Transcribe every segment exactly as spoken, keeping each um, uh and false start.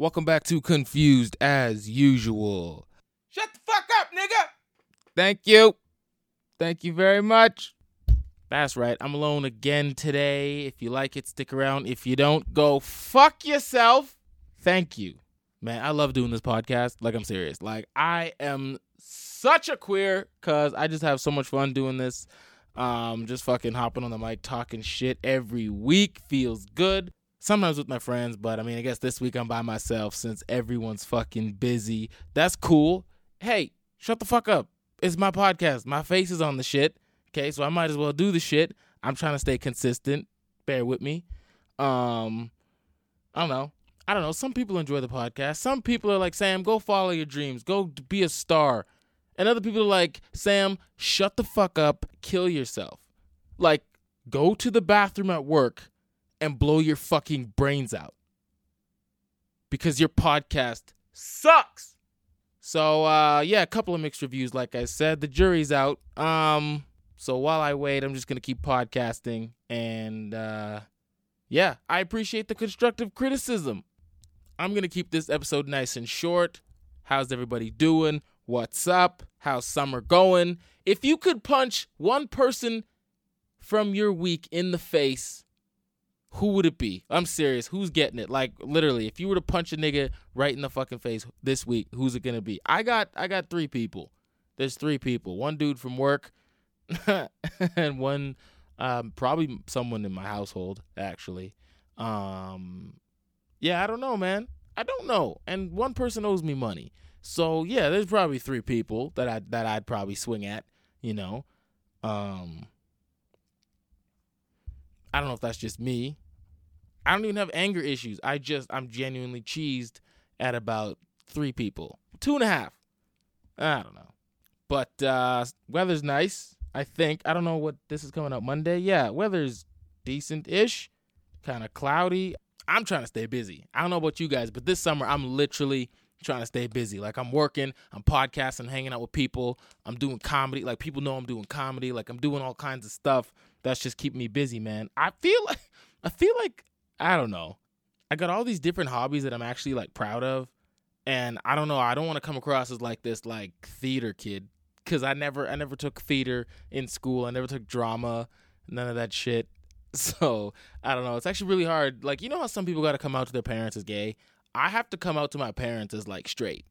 Welcome back to Confused as usual. Shut the fuck up, nigga. Thank you. Thank you very much. That's right. I'm alone again today. If you like it, stick around. If you don't, go fuck yourself. Thank you. Man, I love doing this podcast. Like, I'm serious. Like, I am such a queer because I just have so much fun doing this. Um, just fucking hopping on the mic, talking shit every week feels good. Sometimes with my friends, but I mean, I guess this week I'm by myself since everyone's fucking busy. That's cool. Hey, shut the fuck up. It's my podcast. My face is on the shit. Okay, so I might as well do the shit. I'm trying to stay consistent. Bear with me. Um, I don't know. I don't know. Some people enjoy the podcast. Some people are like, Sam, go follow your dreams. Go be a star. And other people are like, Sam, shut the fuck up. Kill yourself. Like, go to the bathroom at work and blow your fucking brains out. Because your podcast sucks. So, uh, yeah, a couple of mixed reviews, like I said. The jury's out. Um... So while I wait, I'm just going to keep podcasting. And, uh, yeah, I appreciate the constructive criticism. I'm going to keep this episode nice and short. How's everybody doing? What's up? How's summer going? If you could punch one person from your week in the face, who would it be? I'm serious. Who's getting it? Like, literally, if you were to punch a nigga right in the fucking face this week, who's it going to be? I got, I got three people. There's three people. One dude from work. and one, um, probably someone in my household, actually. Um, yeah, I don't know, man. I don't know. And one person owes me money. So, yeah, there's probably three people that, I, that I'd probably swing at, you know. Um, I don't know if that's just me. I don't even have anger issues. I just, I'm genuinely cheesed at about three people. Two and a half. I don't know. But uh, weather's nice. I think. I don't know what this is coming up Monday. Yeah, weather's decent-ish, kind of cloudy. I'm trying to stay busy. I don't know about you guys, but this summer I'm literally trying to stay busy. Like, I'm working, I'm podcasting, hanging out with people. I'm doing comedy. Like, people know I'm doing comedy. Like, I'm doing all kinds of stuff that's just keeping me busy, man. I feel like, I feel like, I don't know. I got all these different hobbies that I'm actually, like, proud of. And I don't know. I don't want to come across as, like, this, like, theater kid. Because I never I never took theater in school. I never took drama, none of that shit. So, I don't know. It's actually really hard. Like, you know how some people got to come out to their parents as gay? I have to come out to my parents as, like, straight.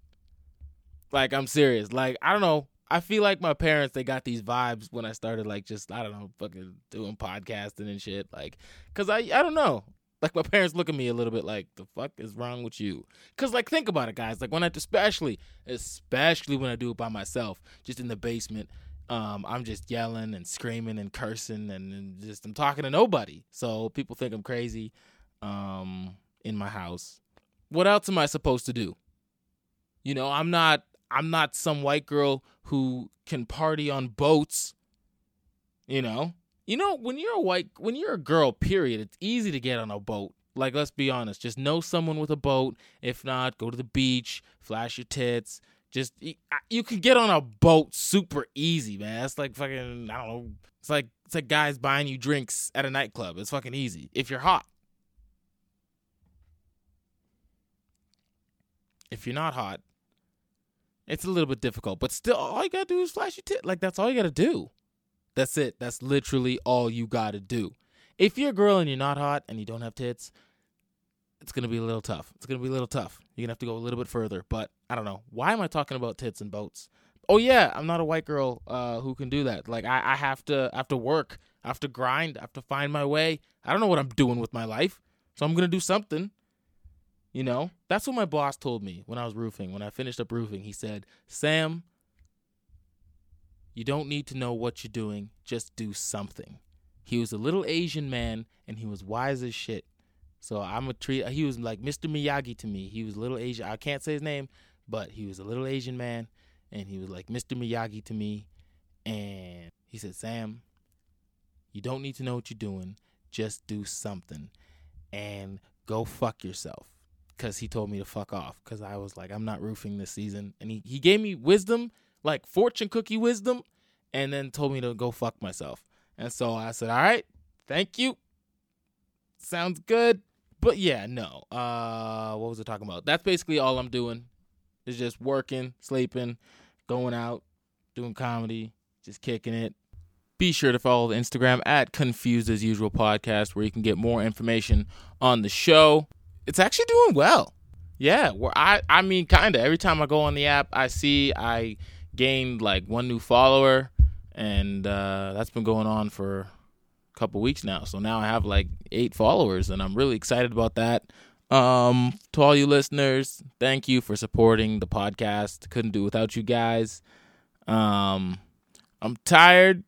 Like, I'm serious. Like, I don't know. I feel like my parents, they got these vibes when I started, like, just, I don't know, fucking doing podcasting and shit. Like, because I, I don't know. Like, my parents look at me a little bit like, the fuck is wrong with you? Because, like, think about it, guys. Like, when I, especially, especially when I do it by myself, just in the basement, um, I'm just yelling and screaming and cursing and, and just I'm talking to nobody. So people think I'm crazy um, in my house. What else am I supposed to do? You know, I'm not, I'm not some white girl who can party on boats, you know? You know, when you're a white, when you're a girl, period, it's easy to get on a boat. Like, let's be honest. Just know someone with a boat. If not, go to the beach, flash your tits. Just, you can get on a boat super easy, man. That's like fucking, I don't know. It's like, it's like guys buying you drinks at a nightclub. It's fucking easy. If you're hot. If you're not hot, it's a little bit difficult. But still, all you got to do is flash your tits. Like, that's all you got to do. That's it. That's literally all you got to do. If you're a girl and you're not hot and you don't have tits, it's going to be a little tough. It's going to be a little tough. You're going to have to go a little bit further. But I don't know. Why am I talking about tits and boats? Oh, yeah. I'm not a white girl uh, who can do that. Like, I, I have to I have to work. I have to grind. I have to find my way. I don't know what I'm doing with my life. So I'm going to do something. You know? That's what my boss told me when I was roofing. When I finished up roofing, he said, Sam, you don't need to know what you're doing. Just do something. He was a little Asian man, and he was wise as shit. So I'm a treat. He was like Mister Miyagi to me. He was a little Asian. I can't say his name, but he was a little Asian man, and he was like Mister Miyagi to me. And he said, Sam, you don't need to know what you're doing. Just do something. And go fuck yourself. Because he told me to fuck off. Because I was like, I'm not roofing this season. And he, he gave me wisdom. Like fortune cookie wisdom, and then told me to go fuck myself. And so I said, all right, thank you. Sounds good. But yeah, no. Uh, what was I talking about? That's basically all I'm doing is just working, sleeping, going out, doing comedy, just kicking it. Be sure to follow the Instagram at Confused As Usual Podcast, where you can get more information on the show. It's actually doing well. Yeah, where I, I mean, kind of. Every time I go on the app, I see I gained like one new follower, and uh, that's been going on for a couple weeks now. So now I have like eight followers, and I'm really excited about that. Um, to all you listeners, thank you for supporting the podcast. Couldn't do without you guys. Um, I'm tired.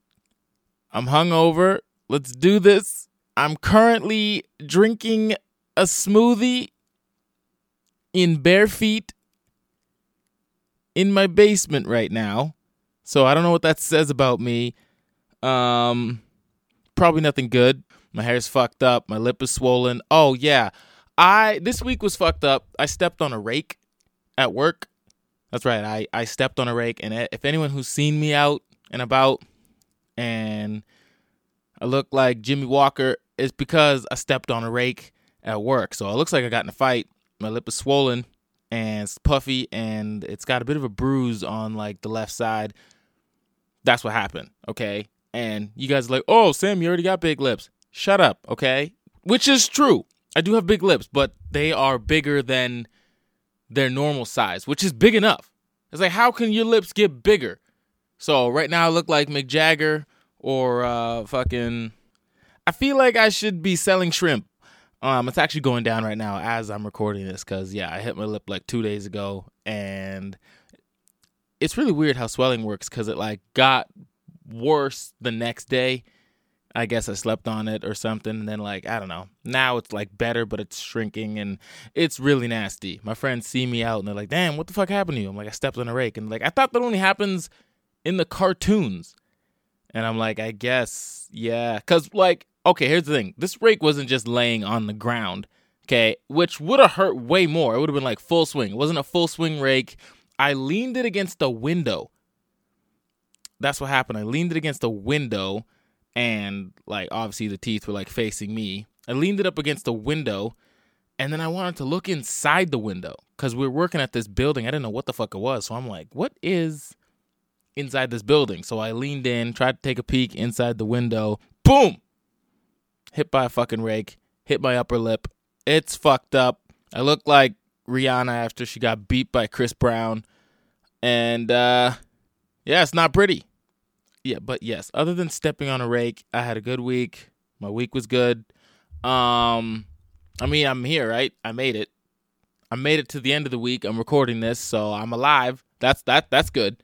I'm hungover. Let's do this. I'm currently drinking a smoothie in bare feet in my basement right now. So I don't know what that says about me. Um, probably nothing good. My hair's fucked up. My lip is swollen. Oh, yeah. I this week was fucked up. I stepped on a rake at work. That's right. I, I stepped on a rake. And if anyone who's seen me out and about and I look like Jimmy Walker, it's because I stepped on a rake at work. So it looks like I got in a fight. My lip is swollen and it's puffy, and it's got a bit of a bruise on like the left side. That's what happened, okay? And you guys are like, oh, Sam, you already got big lips. Shut up, okay? Which is true. I do have big lips, but they are bigger than their normal size, which is big enough. It's like, how can your lips get bigger? So right now I look like Mick Jagger or uh, fucking... I feel like I should be selling shrimp. Um, it's actually going down right now as I'm recording this because, yeah, I hit my lip like two days ago, and it's really weird how swelling works because it, like, got worse the next day. I guess I slept on it or something, and then, like, I don't know. Now it's, like, better, but it's shrinking, and it's really nasty. My friends see me out, and they're like, damn, what the fuck happened to you? I'm like, I stepped on a rake, and, like, I thought that only happens in the cartoons. And I'm like, I guess, yeah, because, like, okay, here's the thing. This rake wasn't just laying on the ground, okay, which would have hurt way more. It would have been like full swing. It wasn't a full swing rake. I leaned it against a window. That's what happened. I leaned it against a window, and, like, obviously the teeth were, like, facing me. I leaned it up against the window, and then I wanted to look inside the window because we were working at this building. I didn't know what the fuck it was, so I'm like, what is inside this building? So I leaned in, tried to take a peek inside the window. Boom! Hit by a fucking rake, hit my upper lip. It's fucked up. I look like Rihanna after she got beat by Chris Brown. And, uh, yeah, it's not pretty. Yeah, but yes, other than stepping on a rake, I had a good week. My week was good. Um, I mean, I'm here, right? I made it. I made it to the end of the week. I'm recording this, so I'm alive. That's that. That's good.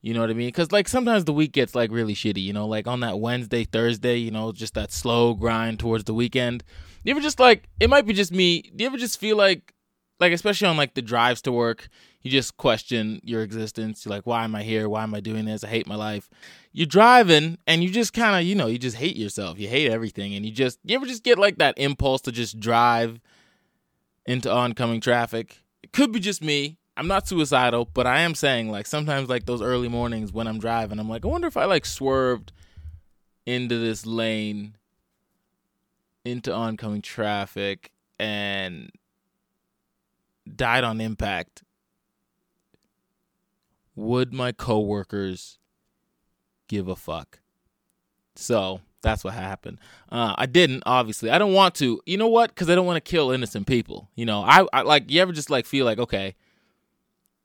You know what I mean? Because, like, sometimes the week gets, like, really shitty, you know? Like, on that Wednesday, Thursday, you know, just that slow grind towards the weekend. You ever just, like, it might be just me. Do you ever just feel like, like, especially on, like, the drives to work, you just question your existence. You're like, why am I here? Why am I doing this? I hate my life. You're driving, and you just kind of, you know, you just hate yourself. You hate everything. And you just, you ever just get, like, that impulse to just drive into oncoming traffic? It could be just me. I'm not suicidal, but I am saying, like, sometimes, like, those early mornings when I'm driving, I'm like, I wonder if I, like, swerved into this lane, into oncoming traffic, and died on impact. Would my coworkers give a fuck? So that's what happened. Uh, I didn't, obviously. I don't want to. You know what? Because I don't want to kill innocent people. You know, I, I like, you ever just, like, feel like, okay.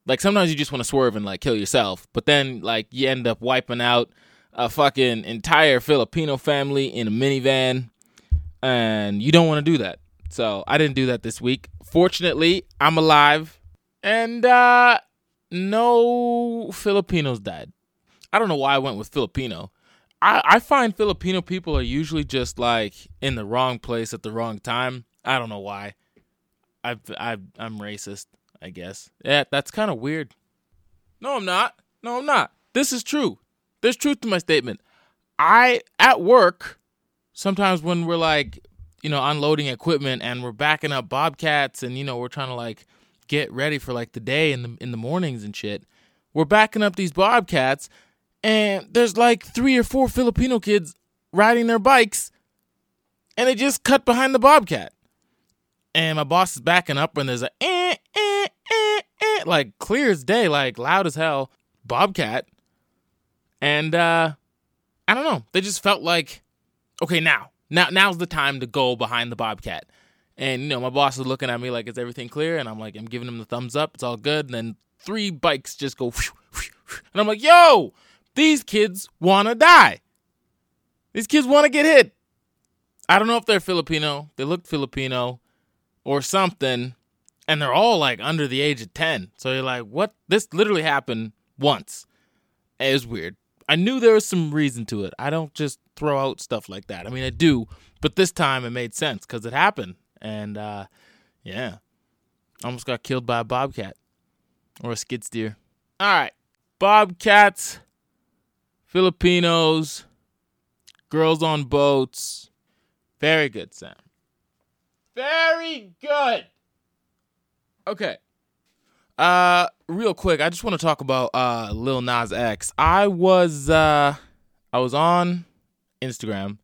Like, sometimes you just want to swerve and, like, kill yourself. But then, like, you end up wiping out a fucking entire Filipino family in a minivan. And you don't want to do that. So I didn't do that this week. Fortunately, I'm alive. And uh, no Filipinos died. I don't know why I went with Filipino. I, I find Filipino people are usually just, like, in the wrong place at the wrong time. I don't know why. I've, I've, I'm racist, I guess. Yeah, that's kind of weird. No, I'm not. No, I'm not. This is true. There's truth to my statement. I, at work, sometimes when we're, like, you know, unloading equipment and we're backing up Bobcats and, you know, we're trying to, like, get ready for, like, the day in the, in the mornings and shit, we're backing up these Bobcats and there's, like, three or four Filipino kids riding their bikes and they just cut behind the Bobcat. and my boss is backing up when there's a eh, eh, eh, eh, like clear as day, like loud as hell, Bobcat. And uh, I don't know. They just felt like, okay, now, now, now's the time to go behind the Bobcat. And, you know, my boss is looking at me like, is everything clear? And I'm like, I'm giving him the thumbs up. It's all good. And then three bikes just go. Whoosh, whoosh, whoosh. And I'm like, yo, these kids want to die. These kids want to get hit. I don't know if they're Filipino. They look Filipino or something. And they're all like under the age of ten. So you're like, what? This literally happened once. It was weird. I knew there was some reason to it. I don't just throw out stuff like that. I mean, I do. But this time it made sense because it happened. And, uh, yeah, almost got killed by a bobcat or a skid steer. All right. Bobcats, Filipinos, girls on boats. Very good, Sam. Very good. Okay. Uh, real quick, I just want to talk about, uh, Lil Nas X. I was, uh, I was on Instagram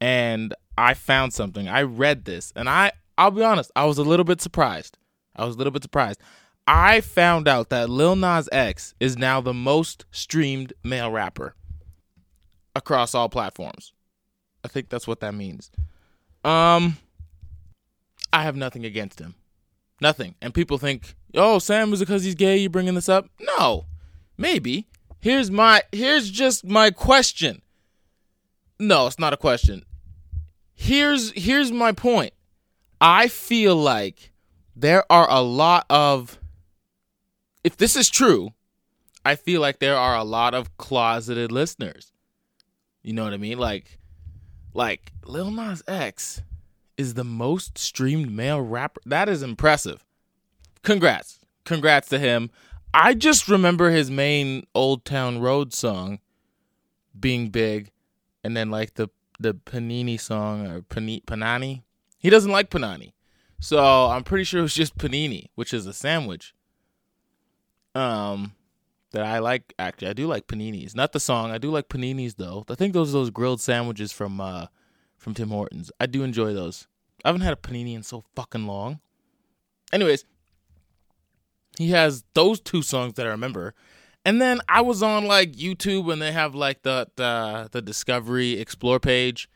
and I found something. I read this, and I, I'll be honest, I was a little bit surprised. I was a little bit surprised. I found out that Lil Nas X is now the most streamed male rapper across all platforms. I think that's what that means. Um, I have nothing against him. Nothing. And people think, oh, Sam, is it because he's gay you bringing this up? No. Maybe. Here's my, here's just my question. No, it's not a question. Here's here's my point. I feel like there are a lot of, if this is true, I feel like there are a lot of closeted listeners. You know what I mean? Like, like Lil Nas X is the most streamed male rapper. That is impressive. Congrats. Congrats to him. I just remember his main Old Town Road song being big, and then like the the Panini song, or Pani, Panani. He doesn't like Panani. So I'm pretty sure it was just Panini, which is a sandwich Um, that I like. Actually, I do like Paninis. Not the song. I do like Paninis, though. I think those are those grilled sandwiches from uh, from Tim Hortons. I do enjoy those. I haven't had a Panini in so fucking long. Anyways, he has those two songs that I remember. And then I was on, like, YouTube, and they have, like, the, the the Discovery Explore page.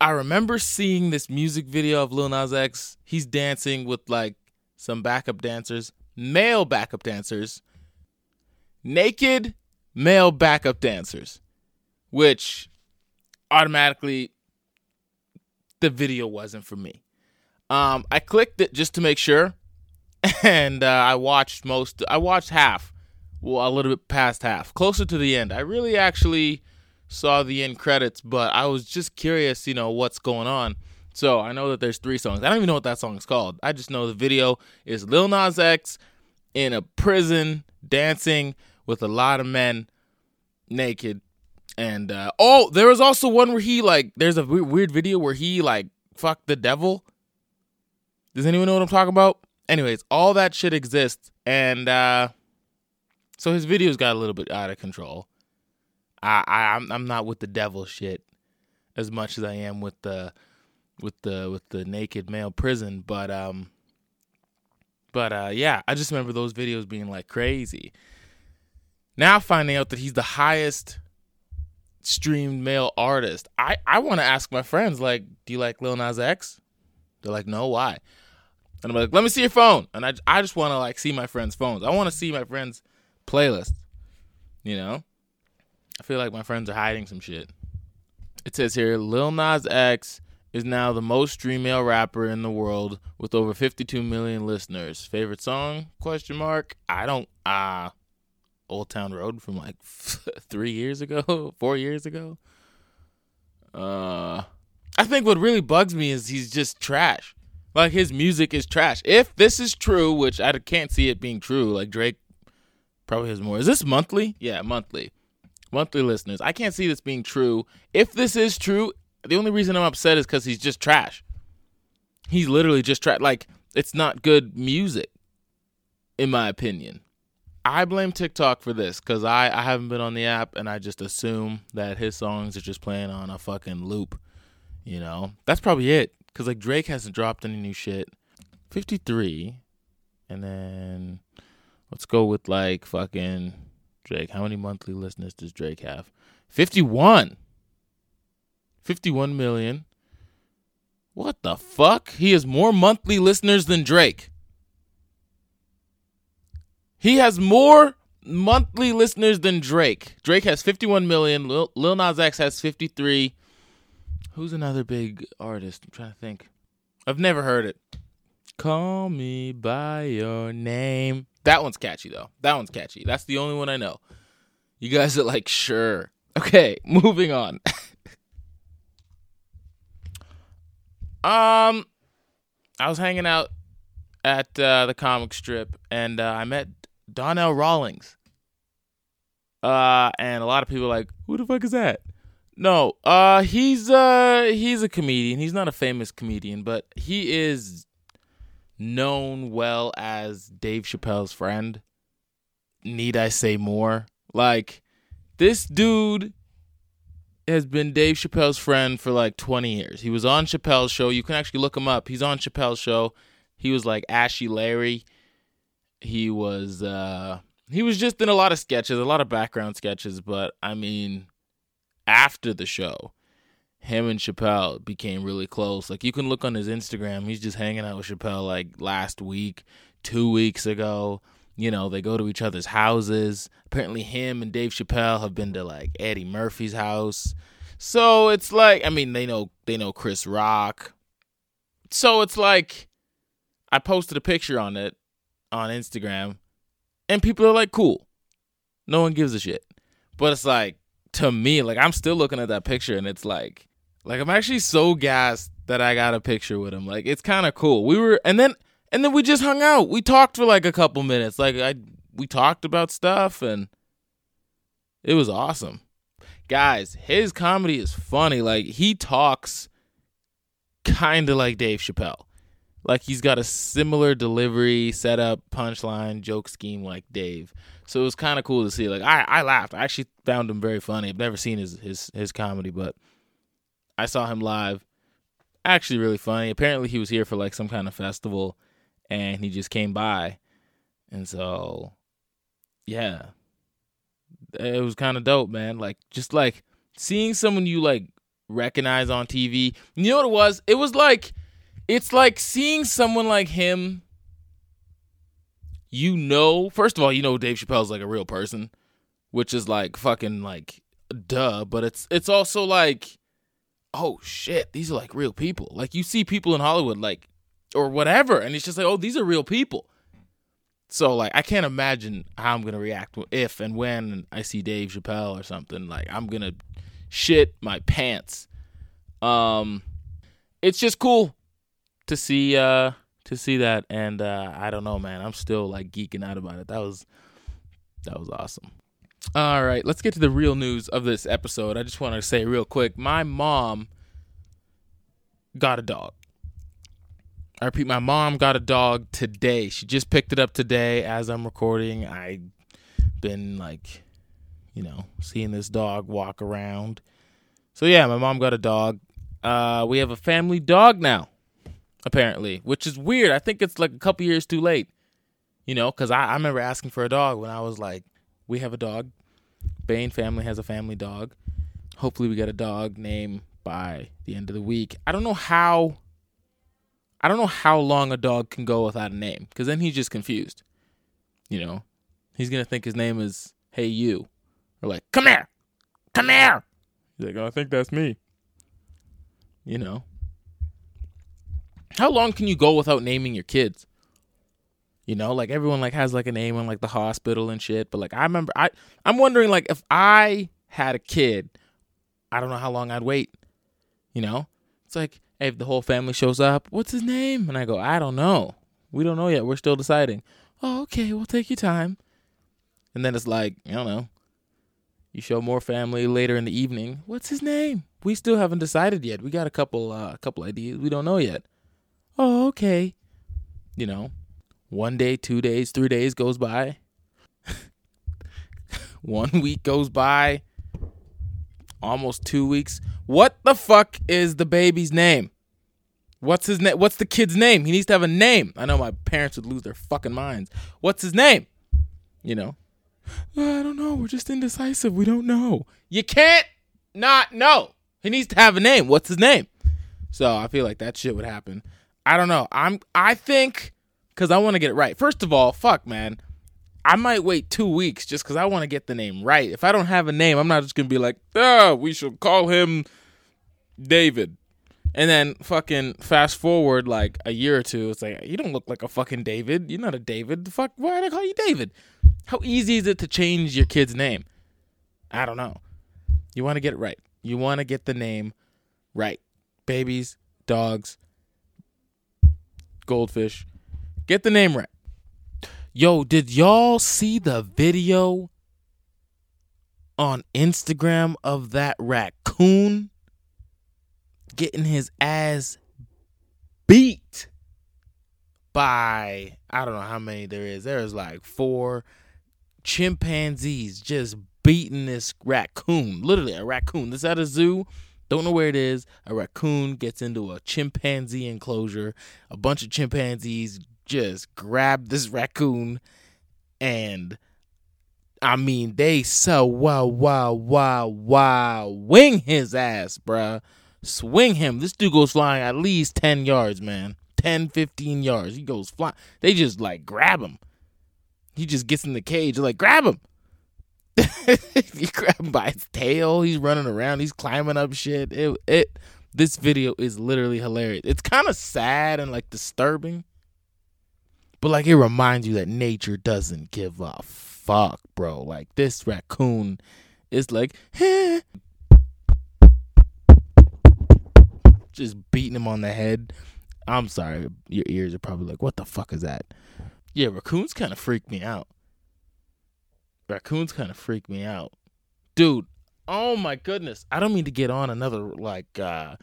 I remember seeing this music video of Lil Nas X. He's dancing with, like, some backup dancers. Male backup dancers. Naked male backup dancers. Which, automatically, the video wasn't for me. Um, I clicked it just to make sure. And uh, I watched most, I watched half, well, a little bit past half, closer to the end. I really actually saw the end credits, but I was just curious, you know, what's going on. So I know that there's three songs. I don't even know what that song is called. I just know the video is Lil Nas X in a prison dancing with a lot of men naked. And, uh, oh, there was also one where he, like, there's a weird video where he, like, fucked the devil. Does anyone know what I'm talking about? Anyways, all that shit exists, and uh, so his videos got a little bit out of control. I, I I'm I'm not with the devil shit as much as I am with the with the with the naked male prison, but um, but uh, yeah, I just remember those videos being like crazy. Now finding out that he's the highest streamed male artist, I I want to ask my friends, like, do you like Lil Nas X? They're like, no, why? And I'm like, let me see your phone. And I, I just want to, like, see my friends' phones. I want to see my friends' playlists, you know? I feel like my friends are hiding some shit. It says here, Lil Nas X is now the most streamed male rapper in the world with over fifty-two million listeners. Favorite song? Question mark. I don't, uh, Old Town Road from, like, three years ago, four years ago. Uh, I think what really bugs me is he's just trash. Like, his music is trash. If this is true, which I can't see it being true, like, Drake probably has more. Is this monthly? Yeah, monthly. Monthly listeners. I can't see this being true. If this is true, the only reason I'm upset is because he's just trash. He's literally just trash. Like, it's not good music, in my opinion. I blame TikTok for this because I, I haven't been on the app, and I just assume that his songs are just playing on a fucking loop, you know? That's probably it. Because, like, Drake hasn't dropped any new shit. fifty-three. And then let's go with, like, fucking Drake. How many monthly listeners does Drake have? fifty-one. fifty-one million. What the fuck? He has more monthly listeners than Drake. He has more monthly listeners than Drake. Drake has fifty-one million. Lil, Lil Nas X has fifty-three. Who's another big artist? I'm trying to think. I've never heard it. Call me by your name. That one's catchy, though. That one's catchy. That's the only one I know. You guys are like, sure. Okay, moving on. Um, I was hanging out at uh, the comic strip, and uh, I met Donnell Rawlings. Uh, and a lot of people are like, who the fuck is that? No, uh, he's uh, he's a comedian. He's not a famous comedian, but he is known well as Dave Chappelle's friend. Need I say more? Like, this dude has been Dave Chappelle's friend for like twenty years. He was on Chappelle's show. You can actually look him up. He's on Chappelle's show. He was like Ashy Larry. He was uh, he was just in a lot of sketches, a lot of background sketches. But I mean, after the show, him and Chappelle became really close. Like, you can look on his Instagram. He's just hanging out with Chappelle like last week, two weeks ago. You know, they go to each other's houses. Apparently him and Dave Chappelle have been to, like, Eddie Murphy's house. So it's like, I mean, they know they know Chris Rock. So it's like, I posted a picture on it on Instagram, and people are like, cool. No one gives a shit. But it's like, to me, like, I'm still looking at that picture, and it's like, like, I'm actually so gassed that I got a picture with him. Like, it's kind of cool. We were, and then... And then we just hung out. We talked for like a couple minutes. Like I, we talked about stuff, and it was awesome. Guys, his comedy is funny. Like, he talks kind of like Dave Chappelle. Like, he's got a similar delivery, setup, punchline, joke scheme like Dave. So it was kind of cool to see. Like, I, I laughed. I actually found him very funny. I've never seen his his his comedy, but I saw him live. Actually, really funny. Apparently, he was here for like some kind of festival. And he just came by. And so, yeah. It was kind of dope, man. Like, just like seeing someone you like recognize on T V. You know what it was? It was like, it's like seeing someone like him. You know, first of all, you know Dave Chappelle's like a real person, which is like fucking like duh. But it's it's also like, oh shit, these are like real people. Like, you see people in Hollywood like, or whatever, and it's just like, oh, these are real people. So, like, I can't imagine how I'm going to react if and when I see Dave Chappelle or something. Like, I'm going to shit my pants. Um, it's just cool to see uh, to see that, and uh, I don't know, man. I'm still, like, geeking out about it. That was that was awesome. All right, let's get to the real news of this episode. I just want to say real quick, my mom got a dog. I repeat, my mom got a dog today. She just picked it up today as I'm recording. I've been, like, you know, seeing this dog walk around. So, yeah, my mom got a dog. Uh, we have a family dog now, apparently, which is weird. I think it's, like, a couple years too late, you know, because I, I remember asking for a dog when I was like, we have a dog. Bain family has a family dog. Hopefully we get a dog name by the end of the week. I don't know how... I don't know how long a dog can go without a name, because then he's just confused, you know? He's going to think his name is, hey, you. Or like, come here! Come here! He's like, oh, I think that's me. You know? How long can you go without naming your kids? You know, like, everyone, like, has, like, a name on, like, the hospital and shit, but, like, I remember, I, I'm wondering, like, if I had a kid, I don't know how long I'd wait, you know? It's like, hey, if the whole family shows up, what's his name? And I go, I don't know. We don't know yet. We're still deciding. Oh, okay. We'll take your time. And then it's like, I don't know. You show more family later in the evening. What's his name? We still haven't decided yet. We got a couple, uh, a couple ideas. We don't know yet. Oh, okay. You know, one day, two days, three days goes by. One week goes by. Almost two weeks. What the fuck is the baby's name? What's his name? What's the kid's name? He needs to have a name. I know my parents would lose their fucking minds. What's his name? You know? I don't know. We're just indecisive. We don't know. You can't not know. He needs to have a name. What's his name? So I feel like that shit would happen. I don't know. I'm. I think because I want to get it right. First of all, fuck, man. I might wait two weeks just because I want to get the name right. If I don't have a name, I'm not just going to be like, oh, we should call him David. And then fucking fast forward like a year or two. It's like, you don't look like a fucking David. You're not a David. The fuck? Why did I call you David? How easy is it to change your kid's name? I don't know. You want to get it right. You want to get the name right. Babies, dogs, goldfish. Get the name right. Yo, did y'all see the video on Instagram of that raccoon getting his ass beat by, I don't know how many there is. There is like four chimpanzees just beating this raccoon. Literally a raccoon. This is at a zoo. Don't know where it is. A raccoon gets into a chimpanzee enclosure. A bunch of chimpanzees just grabbed this raccoon, and I mean, they so wow, wow, wow, wow, wing his ass, bruh. Swing him. This dude goes flying at least ten yards, man. ten, fifteen yards. He goes flying. They just like grab him. He just gets in the cage. They're like, grab him. You grab him by his tail. He's running around. He's climbing up shit. It, it, this video is literally hilarious. It's kind of sad and like disturbing. But, like, it reminds you that nature doesn't give a fuck, bro. Like, this raccoon is like, eh. Just beating him on the head. I'm sorry. Your ears are probably like, what the fuck is that? Yeah, raccoons kind of freak me out. Raccoons kind of freak me out. Dude, oh, my goodness. I don't mean to get on another, like, uh...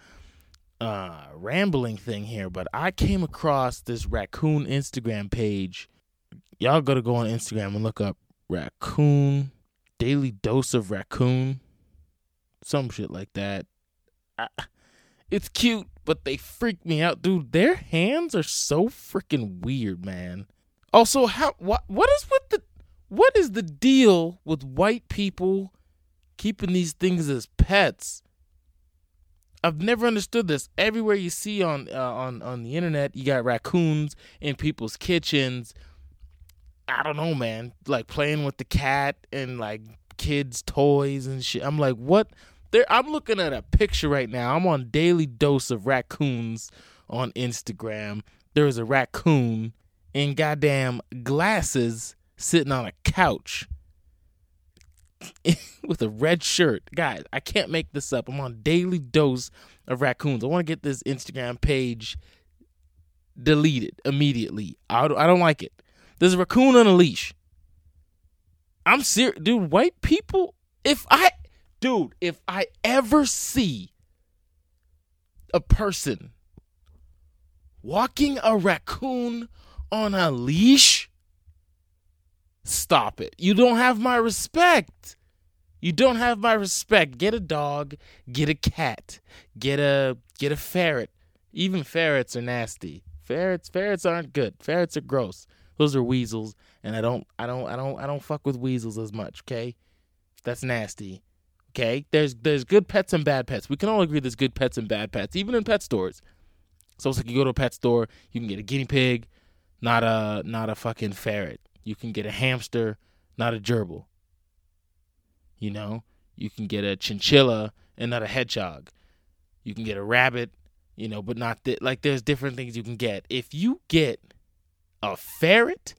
Uh, rambling thing here, but I came across this raccoon Instagram page. Y'all gotta go on Instagram and look up raccoon, daily dose of raccoon, some shit like that. I, it's cute, but they freak me out, dude. Their hands are so freaking weird, man. Also, how what what is with the what is the deal with white people keeping these things as pets? I've never understood this. Everywhere you see on uh, on on the internet, you got raccoons in people's kitchens. I don't know, man. Like playing with the cat and like kids' toys and shit. I'm like, what? They're, I'm looking at a picture right now. I'm on daily dose of raccoons on Instagram. There is a raccoon in goddamn glasses sitting on a couch. With a red shirt. Guys, I can't make this up. I'm on daily dose of raccoons. I want to get this Instagram page deleted immediately. I don't like it. There's a raccoon on a leash. I'm serious. Dude, white people, if I, dude, if I ever see a person walking a raccoon on a leash, stop it. You don't have my respect. You don't have my respect. Get a dog, get a cat, get a get a ferret. Even ferrets are nasty. Ferrets ferrets aren't good. Ferrets are gross. Those are weasels, and I don't I don't I don't I don't fuck with weasels as much, okay? That's nasty. Okay? There's there's good pets and bad pets. We can all agree there's good pets and bad pets, even in pet stores. So it's like you go to a pet store, you can get a guinea pig, not a not a fucking ferret. You can get a hamster, not a gerbil. You know, you can get a chinchilla and not a hedgehog. You can get a rabbit, you know, but not th- like there's different things you can get. If you get a ferret,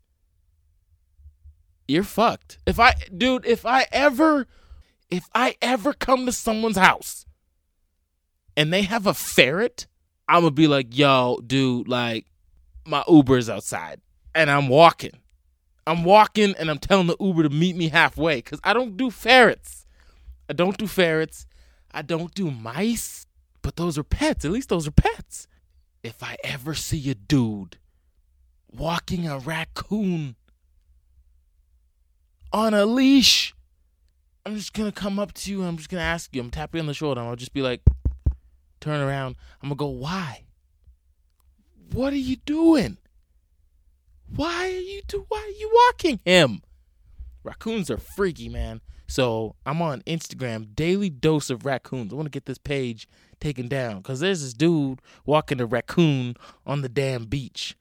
you're fucked. If I, dude, if I ever, if I ever come to someone's house and they have a ferret, I'm gonna be like, yo, dude, like my Uber's outside and I'm walking. I'm walking and I'm telling the Uber to meet me halfway because I don't do ferrets. I don't do ferrets. I don't do mice. But those are pets. At least those are pets. If I ever see a dude walking a raccoon on a leash, I'm just going to come up to you and I'm just going to ask you. I'm tapping on the shoulder and I'll just be like, turn around. I'm going to go, why? What are you doing? Why are you do? Why are you walking him? Raccoons are freaky, man. So I'm on Instagram, Daily Dose of Raccoons. I want to get this page taken down because there's this dude walking a raccoon on the damn beach.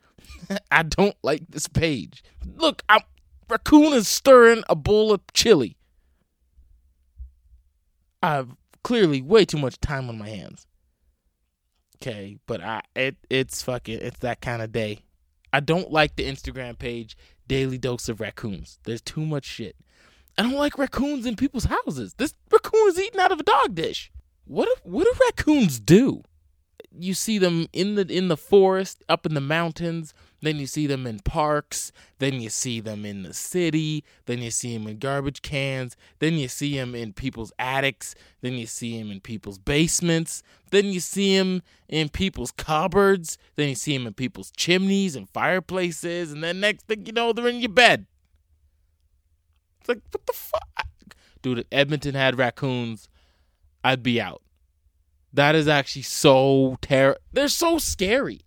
I don't like this page. Look, I'm, raccoon is stirring a bowl of chili. I've clearly way too much time on my hands. Okay, but I it it's fucking it's that kind of day. I don't like the Instagram page Daily Dose of Raccoons. There's too much shit. I don't like raccoons in people's houses. This raccoon is eating out of a dog dish. What do, what do raccoons do? You see them in the in the forest, up in the mountains. Then you see them in parks. Then you see them in the city. Then you see them in garbage cans. Then you see them in people's attics. Then you see them in people's basements. Then you see them in people's cupboards. Then you see them in people's chimneys and fireplaces. And then next thing you know, they're in your bed. It's like, what the fuck? Dude, if Edmonton had raccoons, I'd be out. That is actually so terrible. They're so scary.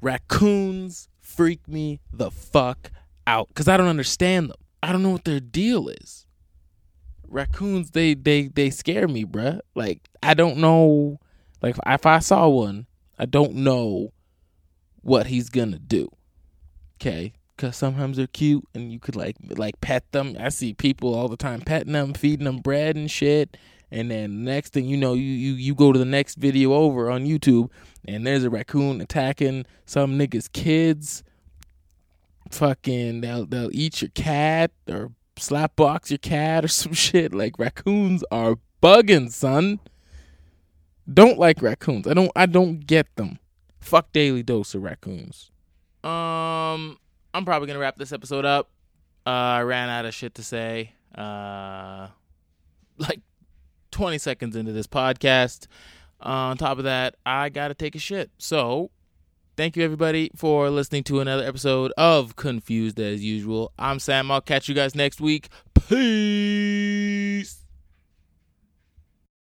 Raccoons freak me the fuck out because I don't understand them. I don't know what their deal is. Raccoons, they they they scare me, bruh. Like, I don't know. Like, if I saw one, I don't know what he's gonna do. Okay, because sometimes they're cute and you could like like pet them. I see people all the time petting them, feeding them bread and shit. And then next thing you know, you, you you go to the next video over on YouTube, and there's a raccoon attacking some nigga's kids. Fucking, they'll they'll eat your cat or slapbox your cat or some shit. Like, raccoons are bugging, son. Don't like raccoons. I don't I don't get them. Fuck Daily Dose of Raccoons. Um, I'm probably gonna wrap this episode up. Uh, I ran out of shit to say. Uh, like. twenty seconds into this podcast. Uh, on top of that, I gotta take a shit. So, thank you everybody for listening to another episode of Confused as Usual. I'm Sam. I'll catch you guys next week. Peace.